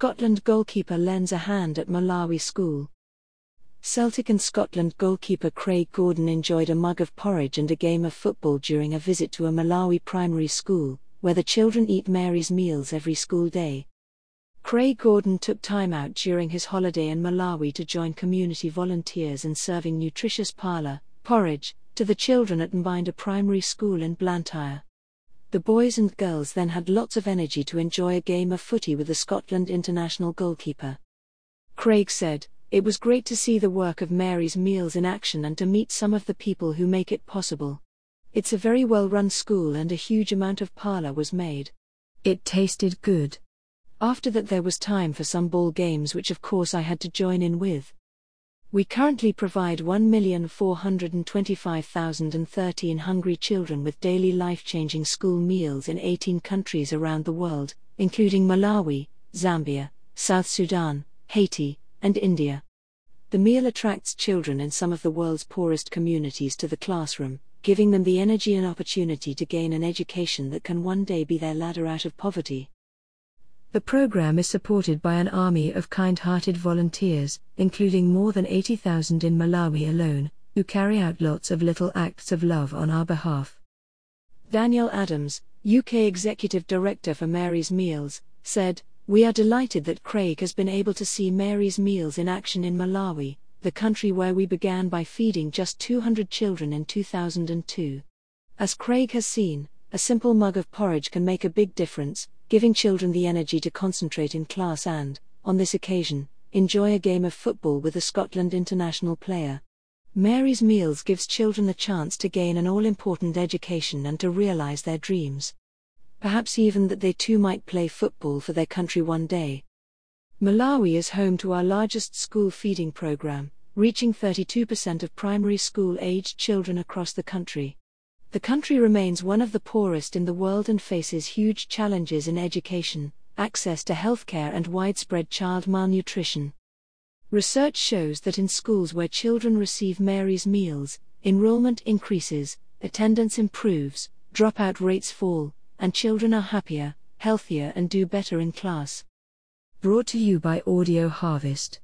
Scotland goalkeeper lends a hand at Malawi school. Celtic and Scotland goalkeeper Craig Gordon enjoyed a mug of porridge and a game of football during a visit to a Malawi primary school, where the children eat Mary's Meals every school day. Craig Gordon took time out during his holiday in Malawi to join community volunteers in serving nutritious pala, porridge, to the children at Mbinda Primary School in Blantyre. The boys and girls then had lots of energy to enjoy a game of footy with the Scotland international goalkeeper. Craig said, "It was great to see the work of Mary's Meals in action and to meet some of the people who make it possible. It's a very well-run school and a huge amount of pala was made. It tasted good. After that there was time for some ball games which of course I had to join in with. We currently provide 1,425,013 hungry children with daily life-changing school meals in 18 countries around the world, including Malawi, Zambia, South Sudan, Haiti, and India. The meal attracts children in some of the world's poorest communities to the classroom, giving them the energy and opportunity to gain an education that can one day be their ladder out of poverty." The program is supported by an army of kind-hearted volunteers, including more than 80,000 in Malawi alone, who carry out lots of little acts of love on our behalf. Daniel Adams, UK Executive Director for Mary's Meals, said, "We are delighted that Craig has been able to see Mary's Meals in action in Malawi, the country where we began by feeding just 200 children in 2002. As Craig has seen, a simple mug of porridge can make a big difference, giving children the energy to concentrate in class and, on this occasion, enjoy a game of football with a Scotland international player. Mary's Meals gives children the chance to gain an all-important education and to realise their dreams. Perhaps even that they too might play football for their country one day." Malawi is home to our largest school feeding programme, reaching 32% of primary school-aged children across the country. The country remains one of the poorest in the world and faces huge challenges in education, access to healthcare and widespread child malnutrition. Research shows that in schools where children receive Mary's Meals, enrollment increases, attendance improves, dropout rates fall, and children are happier, healthier and do better in class. Brought to you by Audio Harvest.